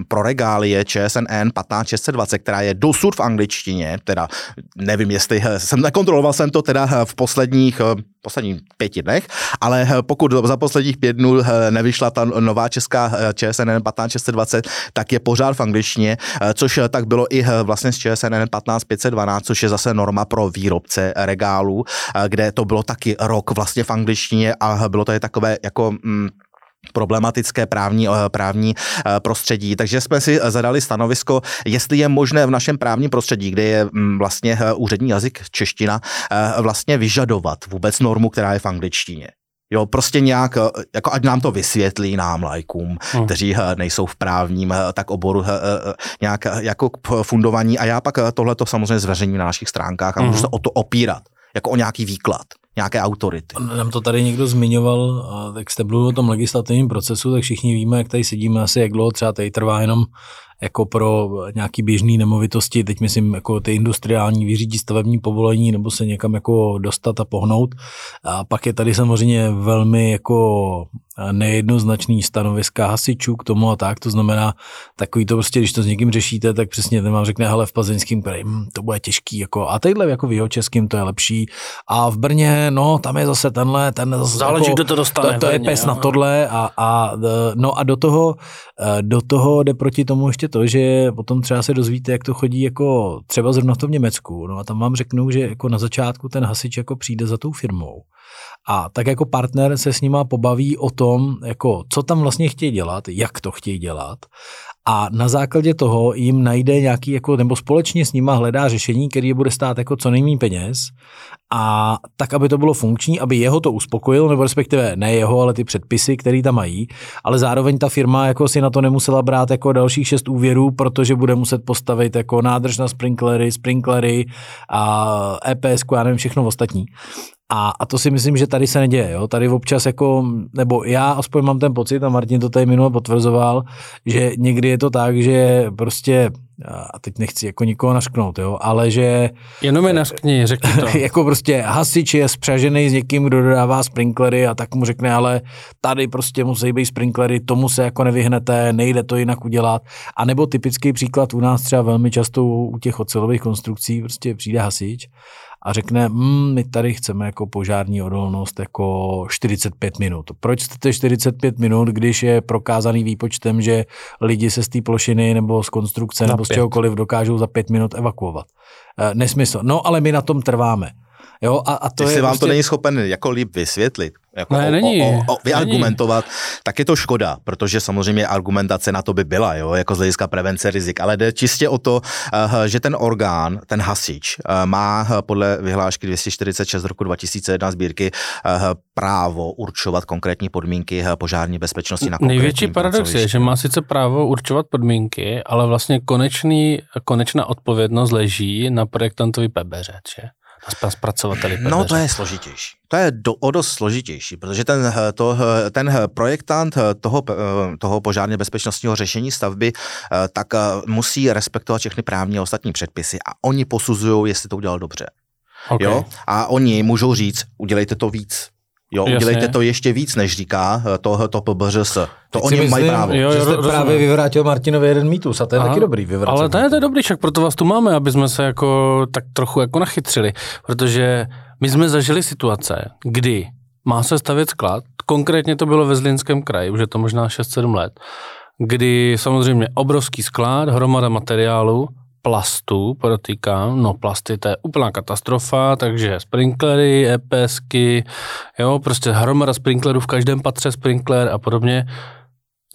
pro regálie Č S N patnáct šest set dvacet, která je dosud v angličtině, teda nevím, jestli jsem nekontroloval jsem to teda v posledních posledních pěti dnech, ale pokud za posledních pět dnů nevyšla ta nová česká Č S N patnáct šest set dvacet, tak je pořád v angličtině, což tak bylo i vlastně z Č S N patnáct pět set dvanáct, což je zase norma pro výrobce regálů, kde to bylo taky rok vlastně v angličtině a bylo to je takové jako mm, problematické právní, právní prostředí. Takže jsme si zadali stanovisko, jestli je možné v našem právním prostředí, kde je vlastně úřední jazyk čeština, vlastně vyžadovat vůbec normu, která je v angličtině. Jo, prostě nějak, jako ať nám to vysvětlí nám lajkům, hmm. kteří nejsou v právním tak oboru nějak jako fundovaní a já pak tohle to samozřejmě zveřejním na našich stránkách a hmm. můžu se o to opírat, jako o nějaký výklad, nějaké autority. Nám to tady někdo zmiňoval, tak jste mluvil o tom legislativním procesu, tak všichni víme, jak tady sedíme asi, jak dlouho třeba tady trvá jenom jako pro nějaký běžné nemovitosti, teď myslím jako ty industriální, vyřídit stavební povolení nebo se někam jako dostat a pohnout. A pak je tady samozřejmě velmi jako nejednoznačný stanoviska hasičů k tomu a tak, to znamená takový to prostě, když to s někým řešíte, tak přesně ten vám řekne, hele v plzeňským kraji, hm, to bude těžký, jako a teďhle jako v jihočeským to je lepší a v Brně, no tam je zase tenhle, ten zase záleží, jako, kdo to dostane. To, to je pes na tohle a, a no a do toho, do toho jde proti tomu ještě to, že potom třeba se dozvíte, jak to chodí jako třeba zrovna v tom Německu, no a tam vám řeknou, že jako na začátku ten hasič jako přijde za tou firmou. A tak jako partner se s nima pobaví o tom, jako co tam vlastně chtějí dělat, jak to chtějí dělat. A na základě toho jim najde nějaký, jako, nebo společně s nima hledá řešení, které bude stát jako co nejméně peněz. A tak, aby to bylo funkční, aby jeho to uspokojilo, nebo respektive ne jeho, ale ty předpisy, které tam mají. Ale zároveň ta firma jako si na to nemusela brát jako dalších šest úvěrů, protože bude muset postavit jako nádrž na sprinklery, sprinklery a E P S ku, já nevím, všechno ostatní. A, a to si myslím, že tady se neděje. Jo? Tady občas jako, nebo já aspoň mám ten pocit, a Martin to tady minule potvrzoval, že někdy je to tak, že prostě, a teď nechci jako nikoho nařknout, jo, ale že... Jenom je nařkni, řekni to. Jako prostě hasič je spřažený s někým, kdo dodává sprinklery a tak mu řekne, ale tady prostě musí být sprinklery, tomu se jako nevyhnete, nejde to jinak udělat. A nebo typický příklad u nás třeba velmi často u těch ocelových konstrukcí prostě přijde hasič a řekne, mmm, my tady chceme jako požární odolnost jako čtyřicet pět minut. Proč chcete čtyřicet pět minut, když je prokázaný výpočtem, že lidi se z té plošiny nebo z konstrukce za nebo z čehokoliv dokážou za pět minut evakuovat? E, nesmysl. No, ale my na tom trváme. Jo, a, a to Jestli je vám prostě... to není schopen jako líp vysvětlit, jako ne, o, není, o, o, o, vyargumentovat, není. Tak je to škoda, protože samozřejmě argumentace na to by byla, jo, jako z hlediska prevence rizik, ale jde čistě o to, že ten orgán, ten hasič, má podle vyhlášky dvě stě čtyřicet šest roku dva tisíce jedna sbírky právo určovat konkrétní podmínky požární bezpečnosti na konkrétním Největší paradox pracovišti. Je, že má sice právo určovat podmínky, ale vlastně konečný, konečná odpovědnost leží na projektantovi P B Ž, že? Zpracovateli. No to je složitější. To je do, o dost složitější, protože ten, to, ten projektant toho, toho požárně bezpečnostního řešení stavby tak musí respektovat všechny právní a ostatní předpisy a oni posuzují, jestli to udělal dobře. Okay. Jo? A oni můžou říct, udělejte to víc. Jo, udělejte to ještě víc, než říká to, to P B Ž S. To oni mají právo. Jo, že jste rozumím. Právě vyvrátil Martinovi jeden mýtus a to je Aha, taky dobrý vyvrátil. Ale to je to dobrý, však proto vás tu máme, aby jsme se jako tak trochu jako nachytřili, protože my jsme zažili situace, kdy má se stavět sklad, konkrétně to bylo ve Zlínském kraji, už je to možná šest sedm let, kdy samozřejmě obrovský sklad, hromada materiálu, plastu, podotýkám, no plasty, to je úplná katastrofa, takže sprinklery, EPSky, jo, prostě hromada sprinklerů, v každém patře sprinkler a podobně.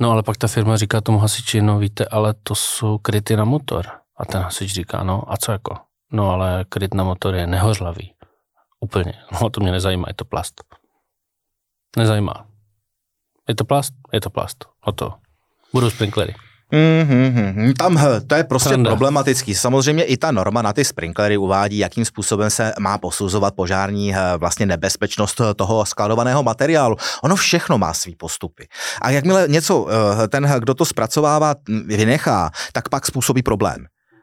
No ale pak ta firma říká tomu hasiči, no víte, ale to jsou kryty na motor. A ten hasič říká, no a co jako? No ale kryt na motor je nehořlavý. Úplně, no to mě nezajímá, je to plast. Nezajímá. Je to plast? Je to plast. O to. Budou sprinklery. Mm-hmm. Tam to je prostě Tranda. problematický. Samozřejmě i ta norma na ty sprinklery uvádí, jakým způsobem se má posuzovat požární vlastně nebezpečnost toho skladovaného materiálu. Ono všechno má svý postupy. A jakmile něco ten, kdo to zpracovává, vynechá, tak pak způsobí problém.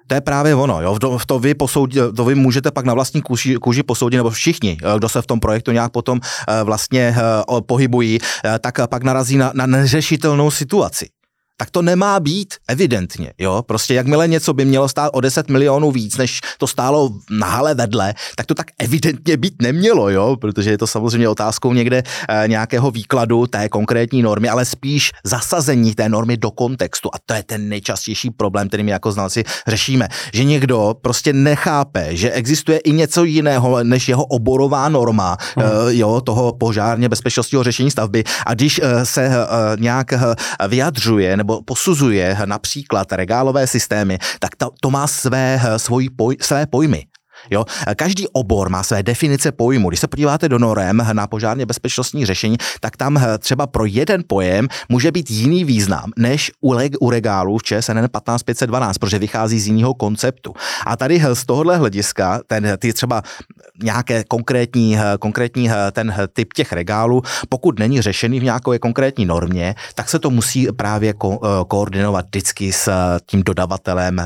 To je právě ono, jo. To vy, posoudí, to vy můžete pak na vlastní kůži, kůži posoudit, nebo všichni, kdo se v tom projektu nějak potom vlastně pohybují, tak pak narazí na, na neřešitelnou situaci. Tak to nemá být, evidentně, jo, prostě jakmile něco by mělo stát o deset milionů víc, než to stálo na hale vedle, tak to tak evidentně být nemělo, jo, protože je to samozřejmě otázkou někde e, nějakého výkladu té konkrétní normy, ale spíš zasazení té normy do kontextu a to je ten nejčastější problém, který my jako znalci řešíme, že někdo prostě nechápe, že existuje i něco jiného, než jeho oborová norma, hmm. e, jo, toho požárně bezpečnostního řešení stavby a když e, se e, nějak e, vyjadřuje, nebo nebo posuzuje například regálové systémy, tak to, to má své, svoji poj, své pojmy. Jo? Každý obor má své definice pojmu. Když se podíváte do norem na požárně bezpečnostní řešení, tak tam třeba pro jeden pojem může být jiný význam než u, leg, u regálu v Č S N patnáct pět set dvanáct, protože vychází z jiného konceptu. A tady z tohohle hlediska ten, ty třeba nějaké konkrétní, konkrétní ten typ těch regálů, pokud není řešený v nějaké konkrétní normě, tak se to musí právě ko, koordinovat vždycky s tím dodavatelem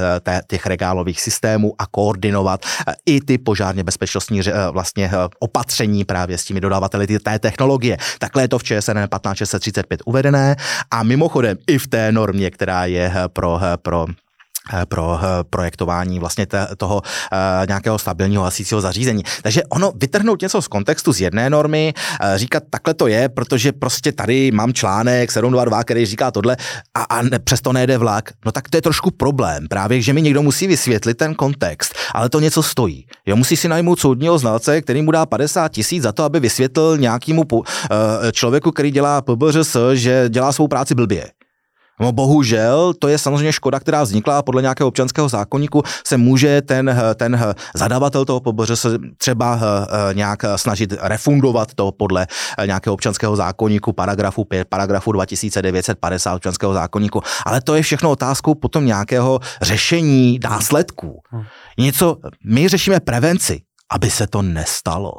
těch regálových systémů a koordinovat i ty požárně bezpečnostní vlastně opatření právě s těmi dodavateli té technologie. Takhle je to v Č S N patnáct šest set třicet pět uvedené a mimochodem i v té normě, která je pro, pro pro projektování vlastně toho nějakého stabilního hasícího zařízení. Takže ono vytrhnout něco z kontextu z jedné normy, říkat takhle to je, protože prostě tady mám článek sedm set dvacet dva, který říká tohle a, a ne, přesto nejde vlak, no tak to je trošku problém právě, že mi někdo musí vysvětlit ten kontext, ale to něco stojí. Jo, musí si najmout soudního znalce, který mu dá padesát tisíc za to, aby vysvětlil nějakému člověku, který dělá P B Ž S, že dělá svou práci blbě. No bohužel, to je samozřejmě škoda, která vznikla a podle nějakého občanského zákoníku se může ten, ten zadavatel toho poboře se třeba nějak snažit refundovat to podle nějakého občanského zákoníku, paragrafu pět, paragrafu dva tisíce devět set padesát občanského zákoníku, ale to je všechno otázkou potom nějakého řešení následků. Něco, my řešíme prevenci, aby se to nestalo.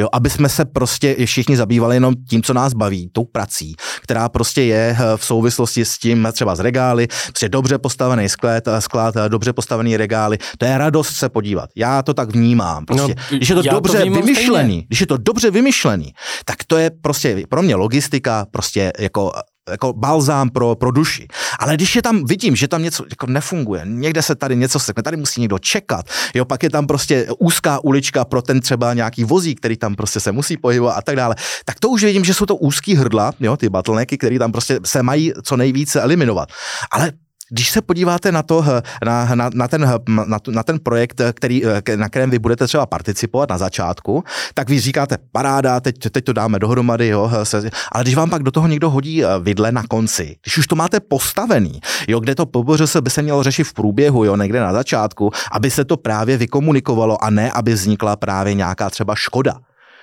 Jo, aby jsme se prostě všichni zabývali jenom tím, co nás baví, tou prací, která prostě je v souvislosti s tím třeba z regály, prostě dobře postavený sklad, sklad, dobře postavený regály, to je radost se podívat. Já to tak vnímám. Prostě. No, když je to dobře to vymyšlený, stejně. Když je to dobře vymyšlený, tak to je prostě pro mě logistika prostě jako... jako balzám pro, pro duši. Ale když je tam, vidím, že tam něco jako nefunguje, někde se tady něco sekne, tady musí někdo čekat, jo, pak je tam prostě úzká ulička pro ten třeba nějaký vozík, který tam prostě se musí pohybovat a tak dále, tak to už vidím, že jsou to úzký hrdla, jo, ty bottlenecky, které tam prostě se mají co nejvíce eliminovat. Ale když se podíváte na, to, na, na, na, ten, na, na ten projekt, který, na kterém vy budete třeba participovat na začátku, tak vy říkáte paráda, teď, teď to dáme dohromady, jo, se, ale když vám pak do toho někdo hodí vidle na konci, když už to máte postavený, jo, kde to poboře by se mělo řešit v průběhu, jo, někde na začátku, aby se to právě vykomunikovalo a ne, aby vznikla právě nějaká třeba škoda.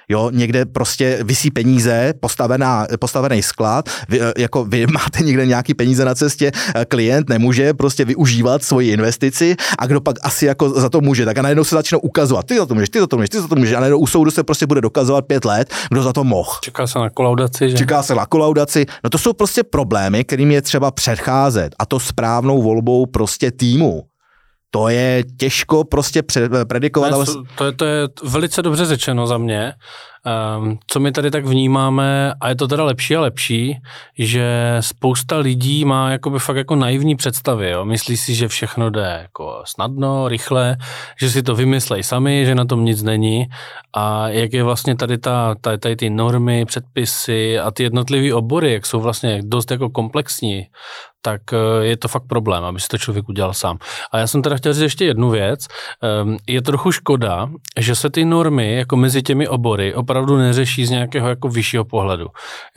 Jo, někde prostě visí peníze, postavená, postavený sklad, vy, jako vy máte někde nějaký peníze na cestě, klient nemůže prostě využívat svoji investici a kdo pak asi jako za to může, tak a najednou se začnou ukazovat, ty za to můžeš, ty za to můžeš, ty za to můžeš a najednou u soudu se prostě bude dokazovat pět let, kdo za to mohl. Čeká se na kolaudaci, že? Čeká se na kolaudaci, no to jsou prostě problémy, kterým je třeba předcházet a to správnou volbou prostě týmu. To je těžko prostě predikovat. To je, to je, to je velice dobře řečeno za mě. Um, co my tady tak vnímáme, a je to teda lepší a lepší, že spousta lidí má jakoby fakt jako naivní představy. Jo? Myslí si, že všechno jde jako snadno, rychle, že si to vymyslejí sami, že na tom nic není. A jak je vlastně tady, ta, tady, tady ty normy, předpisy a ty jednotlivé obory, jak jsou vlastně dost jako komplexní, tak je to fakt problém, aby si to člověk udělal sám. A já jsem teda chtěl říct ještě jednu věc. Je trochu škoda, že se ty normy jako mezi těmi obory opravdu neřeší z nějakého jako vyššího pohledu,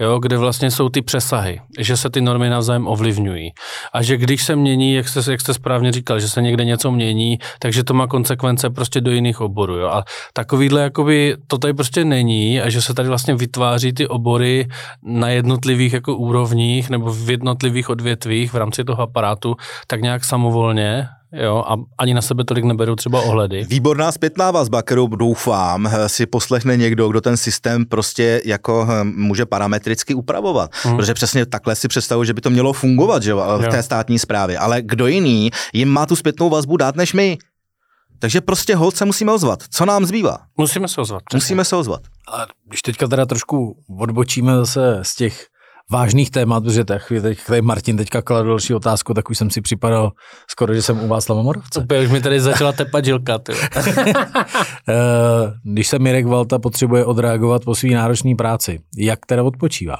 jo, kde vlastně jsou ty přesahy, že se ty normy navzájem ovlivňují. A že když se mění, jak jste, jak jste správně říkal, že se někde něco mění, takže to má konsekvence prostě do jiných oborů. Jo. A takovýhle jakoby to tady prostě není a že se tady vlastně vytváří ty obory na jednotlivých jako úrovních nebo v jednotlivých odvětvích v rámci toho aparátu, tak nějak samovolně, jo, a ani na sebe tolik neberou třeba ohledy. Výborná zpětná vazba, kterou doufám si poslechne někdo, kdo ten systém prostě jako může parametricky upravovat. Hmm. Protože přesně takhle si představuji, že by to mělo fungovat, že, v té státní správě. Ale kdo jiný jim má tu zpětnou vazbu dát než my? Takže prostě holt se musíme ozvat. Co nám zbývá? Musíme se ozvat. Přesně. Musíme se ozvat. A když teďka teda trošku odbočíme zase z těch vážných témat, protože tady Martin teďka kladl další otázku, tak už jsem si připadal skoro, že jsem u Václava Moravce. Úplně už mi tady začala tepat žilka. Když se Mirek Valta potřebuje odreagovat po své náročné práci, jak teda odpočívá?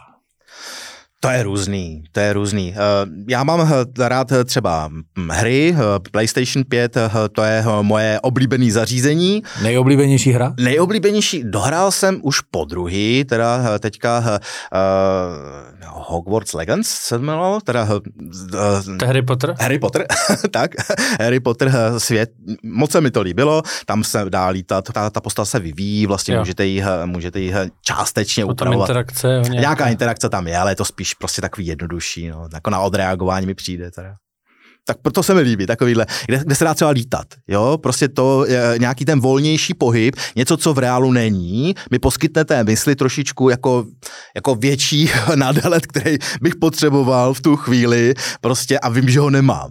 To je různý, to je různý. Já mám rád třeba hry, PlayStation pět, to je moje oblíbené zařízení. Nejoblíbenější hra? Nejoblíbenější, dohrál jsem už po druhý, teda teďka uh, Hogwarts Legends se jmenovalo, teda... Uh, to Harry Potter? Harry Potter, tak, Harry Potter svět, moc se mi to líbilo, tam se dá lítat, ta, ta postava se vyvíjí, vlastně jo. můžete ji můžete ji částečně to upravovat. Interakce, nějaká... nějaká interakce tam je, ale je to spíš prostě takový jednodušší, no, jako na odreagování mi přijde teda. Tak proto se mi líbí takovýhle, kde, kde se dá třeba lítat, jo, prostě to je nějaký ten volnější pohyb, něco, co v reálu není, mi poskytne té mysli trošičku jako, jako větší nádelet, který bych potřeboval v tu chvíli prostě a vím, že ho nemám.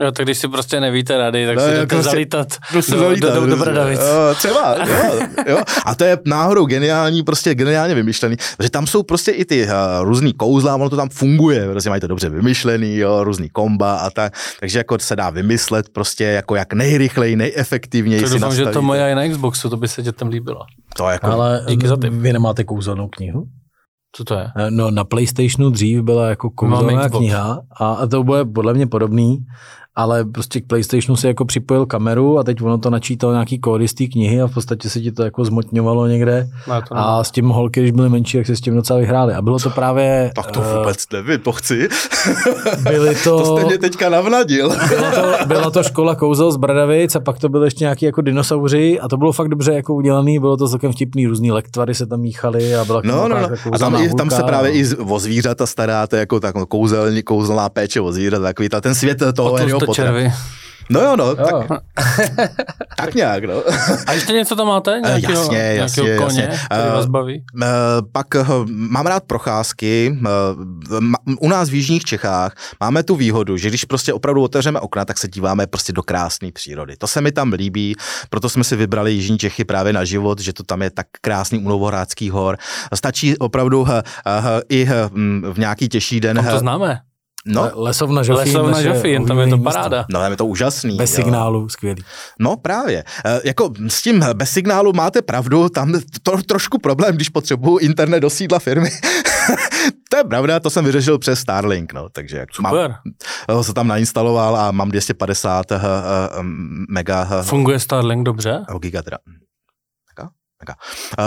No, tak když si prostě nevíte rady, tak no, si jdete prostě, zalítat prostě do, zalítat, do, do, do Bradavic. Jo, třeba, jo, jo. A to je náhodou geniální, prostě geniálně vymyšlený, protože tam jsou prostě i ty uh, různý kouzla, ono to tam funguje, prostě mají to dobře vymyšlený, jo, různý komba a tak, takže jako se dá vymyslet prostě jako jak nejrychleji, nejefektivněji si nastaví. Že to moje i na Xboxu, to by se dětem líbilo. To jako, ale díky za ty. Vy nemáte kouzelnou knihu? Co to je? No, na PlayStationu dřív byla jako kouzelná kniha a, a to bude podle mě podobný, ale prostě k PlayStationu si jako připojil kameru a teď ono to načítalo nějaký kódy z té knihy a v podstatě se ti to jako zmotňovalo někde a s tím holky, když byly menší, jak se s tím docela vyhráli. A bylo to právě... Tak to vůbec nevím, to chci. Byly to... To jste mě teďka navnadil. Byla to, byla to škola kouzel z Bradavic a pak to byly ještě nějaký jako dinosauři a to bylo fakt dobře jako udělaný, bylo to celkem vtipný, různý lektvary se tam míchaly a byla no, no, no. A tam, je, tam se právě i o zvířata staráte, jako tak kouzelní, kouzelná péče o zvířata, takový ten svět toho červy. No jo, no. Jo. Tak, tak nějak, no. A ještě něco tam máte? Nějakýho, jasně, jasně. Nějakého koně, jasně. Který vás baví? Uh, pak uh, mám rád procházky. Uh, ma, u nás v Jižních Čechách máme tu výhodu, že když prostě opravdu otevřeme okna, tak se díváme prostě do krásné přírody. To se mi tam líbí, proto jsme si vybrali Jižní Čechy právě na život, že to tam je tak krásný u Novohradských hor. Stačí opravdu uh, uh, i uh, v nějaký těžší den. Tam to známe. No. Lesovna Žofín, Lesovna Žofín, tam je to paráda. No, tam je to úžasný. Bez signálu, skvělý. No právě, e, jako s tím bez signálu máte pravdu, tam to trošku problém, když potřebuju internet do sídla firmy. To je pravda, to jsem vyřešil přes Starlink, no, takže super. Mám, se tam nainstaloval a mám dvě stě padesát uh, uh, mega. Uh, Funguje Starlink dobře? Giga teda.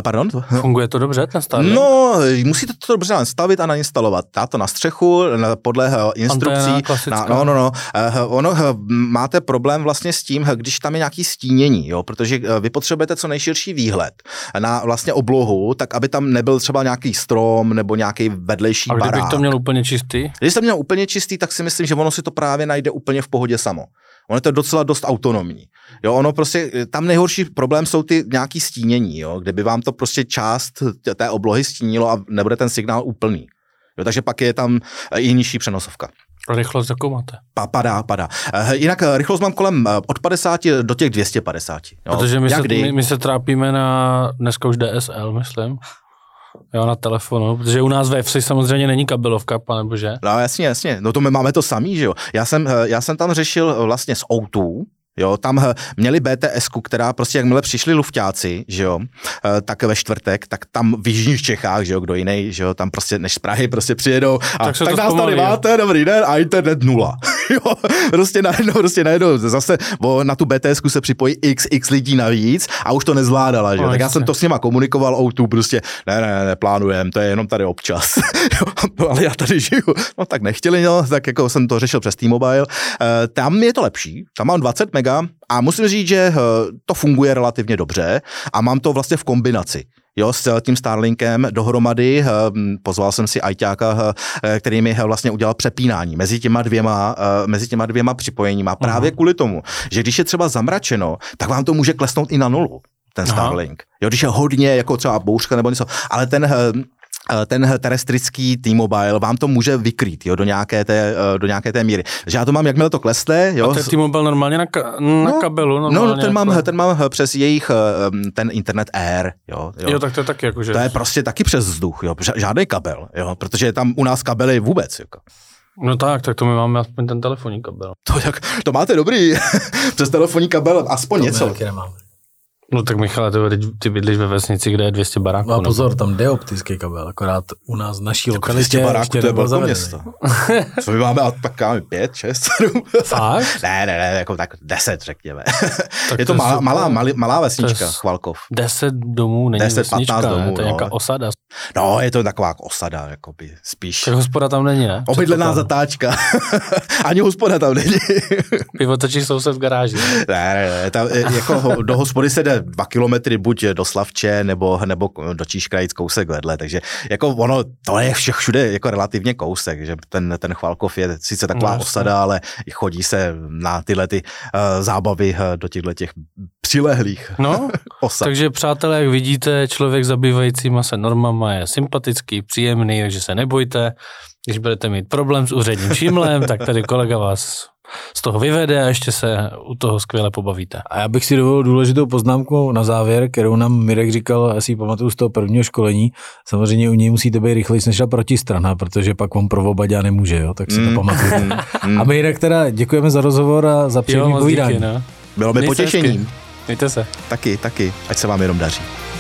Pardon? Funguje to dobře, ten Starlink? No, musíte to dobře nastavit a nainstalovat. Dá to na střechu, podle instrukcí. Na, no, no, no. Ono, máte problém vlastně s tím, když tam je nějaký stínění, jo, protože vy potřebujete co nejširší výhled na vlastně oblohu, tak aby tam nebyl třeba nějaký strom nebo nějaký vedlejší barák. A kdybych barák. to měl úplně čistý? Když jsem měl úplně čistý, tak si myslím, že ono si to právě najde úplně v pohodě samo. Ono je to docela dost autonomní. Jo, ono prostě, tam nejhorší problém jsou ty nějaký stínění, jo, kde by vám to prostě část té oblohy stínilo a nebude ten signál úplný. Jo, takže pak je tam i nižší přenosovka. Rychlost jakou máte? Pa, padá, padá. E, jinak rychlost mám kolem od padesáti do těch dvou set padesáti. Jo. Protože my se, my, my se trápíme na dneska už D S L, myslím. Jo, na telefonu, protože u nás ve F C I samozřejmě není kabelovka, pane bože. No jasně, jasně, no to my máme to samý, že jo. Já jsem, já jsem tam řešil vlastně s O dva, jo, tam měli B T S ku, která prostě jakmile přišli lufťáci, že jo, tak ve čtvrtek, tak tam v Jižních Čechách, že jo, kdo jiný, že jo, tam prostě než z Prahy prostě přijedou a tak, tak nás tady máte, dobrý den a internet nula. Jo, prostě najednou, prostě najednou, zase bo na tu B T S ku se připojí xx lidí navíc a už to nezvládala, že jo, tak já jsem to s nima komunikoval O dva prostě, ne, ne, ne, plánujeme, to je jenom tady občas, jo, ale já tady žiju, no tak nechtěli, no, tak jako jsem to řešil přes T-Mobile, e, tam je to lepší, tam mám dvacet mega a musím říct, že to funguje relativně dobře a mám to vlastně v kombinaci. Jo, s tím Starlinkem dohromady, pozval jsem si ajťáka, který mi vlastně udělal přepínání mezi těma dvěma, mezi těma dvěma připojeníma. Právě kvůli tomu, že když je třeba zamračeno, tak vám to může klesnout i na nulu, ten Starlink. Jo, když je hodně, jako třeba bouřka nebo něco, ale ten... ten terestrický T-Mobile vám to může vykrýt, jo, do nějaké té, do nějaké té míry. Takže já to mám, jakmile to klesne, jo. A ten T-Mobile normálně na, ka- na no, kabelu? No, no, ten jako... mám, ten mám přes jejich, ten internet Air, jo. Jo, jo tak to je taky jakože. To je prostě taky přes vzduch, jo, žádný kabel, jo, protože tam u nás kabely vůbec, jako. No tak, tak to my máme aspoň ten telefonní kabel. To, jak, to máte dobrý, přes telefonní kabel aspoň to něco. To my taky nemáme. No tak Michale, ty bydlíš ve vesnici, kde je dvě stě baráků. No a pozor, tam jde optický kabel, akorát u nás v naší lokalitě baráků, to je velké město. Co my máme, pak máme pět, šest, sedm. Ne, ne, ne, jako tak deset, řekněme. Tak je to, to malá, jsou, malá, malá, malá vesnička, Valkov. Deset domů není deset, vesnička, patnáct domů, ne? To je nějaká osada. No, je to taková osada, jakoby, spíš. Tak hospoda tam není, ne? Obydlená zatáčka. Ani hospoda tam není. Pivotočí soused v garáži. Ne, ne, ne, tam, jako do hospody se jde dva kilometry buď do Slavče, nebo, nebo do Číškrajíc kousek vedle, takže jako ono, to je všech, všude jako relativně kousek, že ten, ten Chvalkov je sice taková no, osada, no. Ale chodí se na tyhle ty uh, zábavy uh, do těchto těch přilehlých no, osad. Takže přátelé, jak vidíte, člověk zabývajícíma se normama je sympatický, příjemný, takže se nebojte, když budete mít problém s úředním šimlem, tak tady kolega vás z toho vyvede a ještě se u toho skvěle pobavíte. A já bych si dovolil důležitou poznámku na závěr, kterou nám Mirek říkal, asi pamatuju z toho prvního školení. Samozřejmě u něj musíte být rychlejší než ta protistrana, protože pak vám provobaďa nemůže, jo? Tak si to pamatujte. A Mirek, teda děkujeme za rozhovor a za příjemný povídání. No. Bylo mi potěšením. Mějte se. Taky, taky. Ať se vám jenom daří.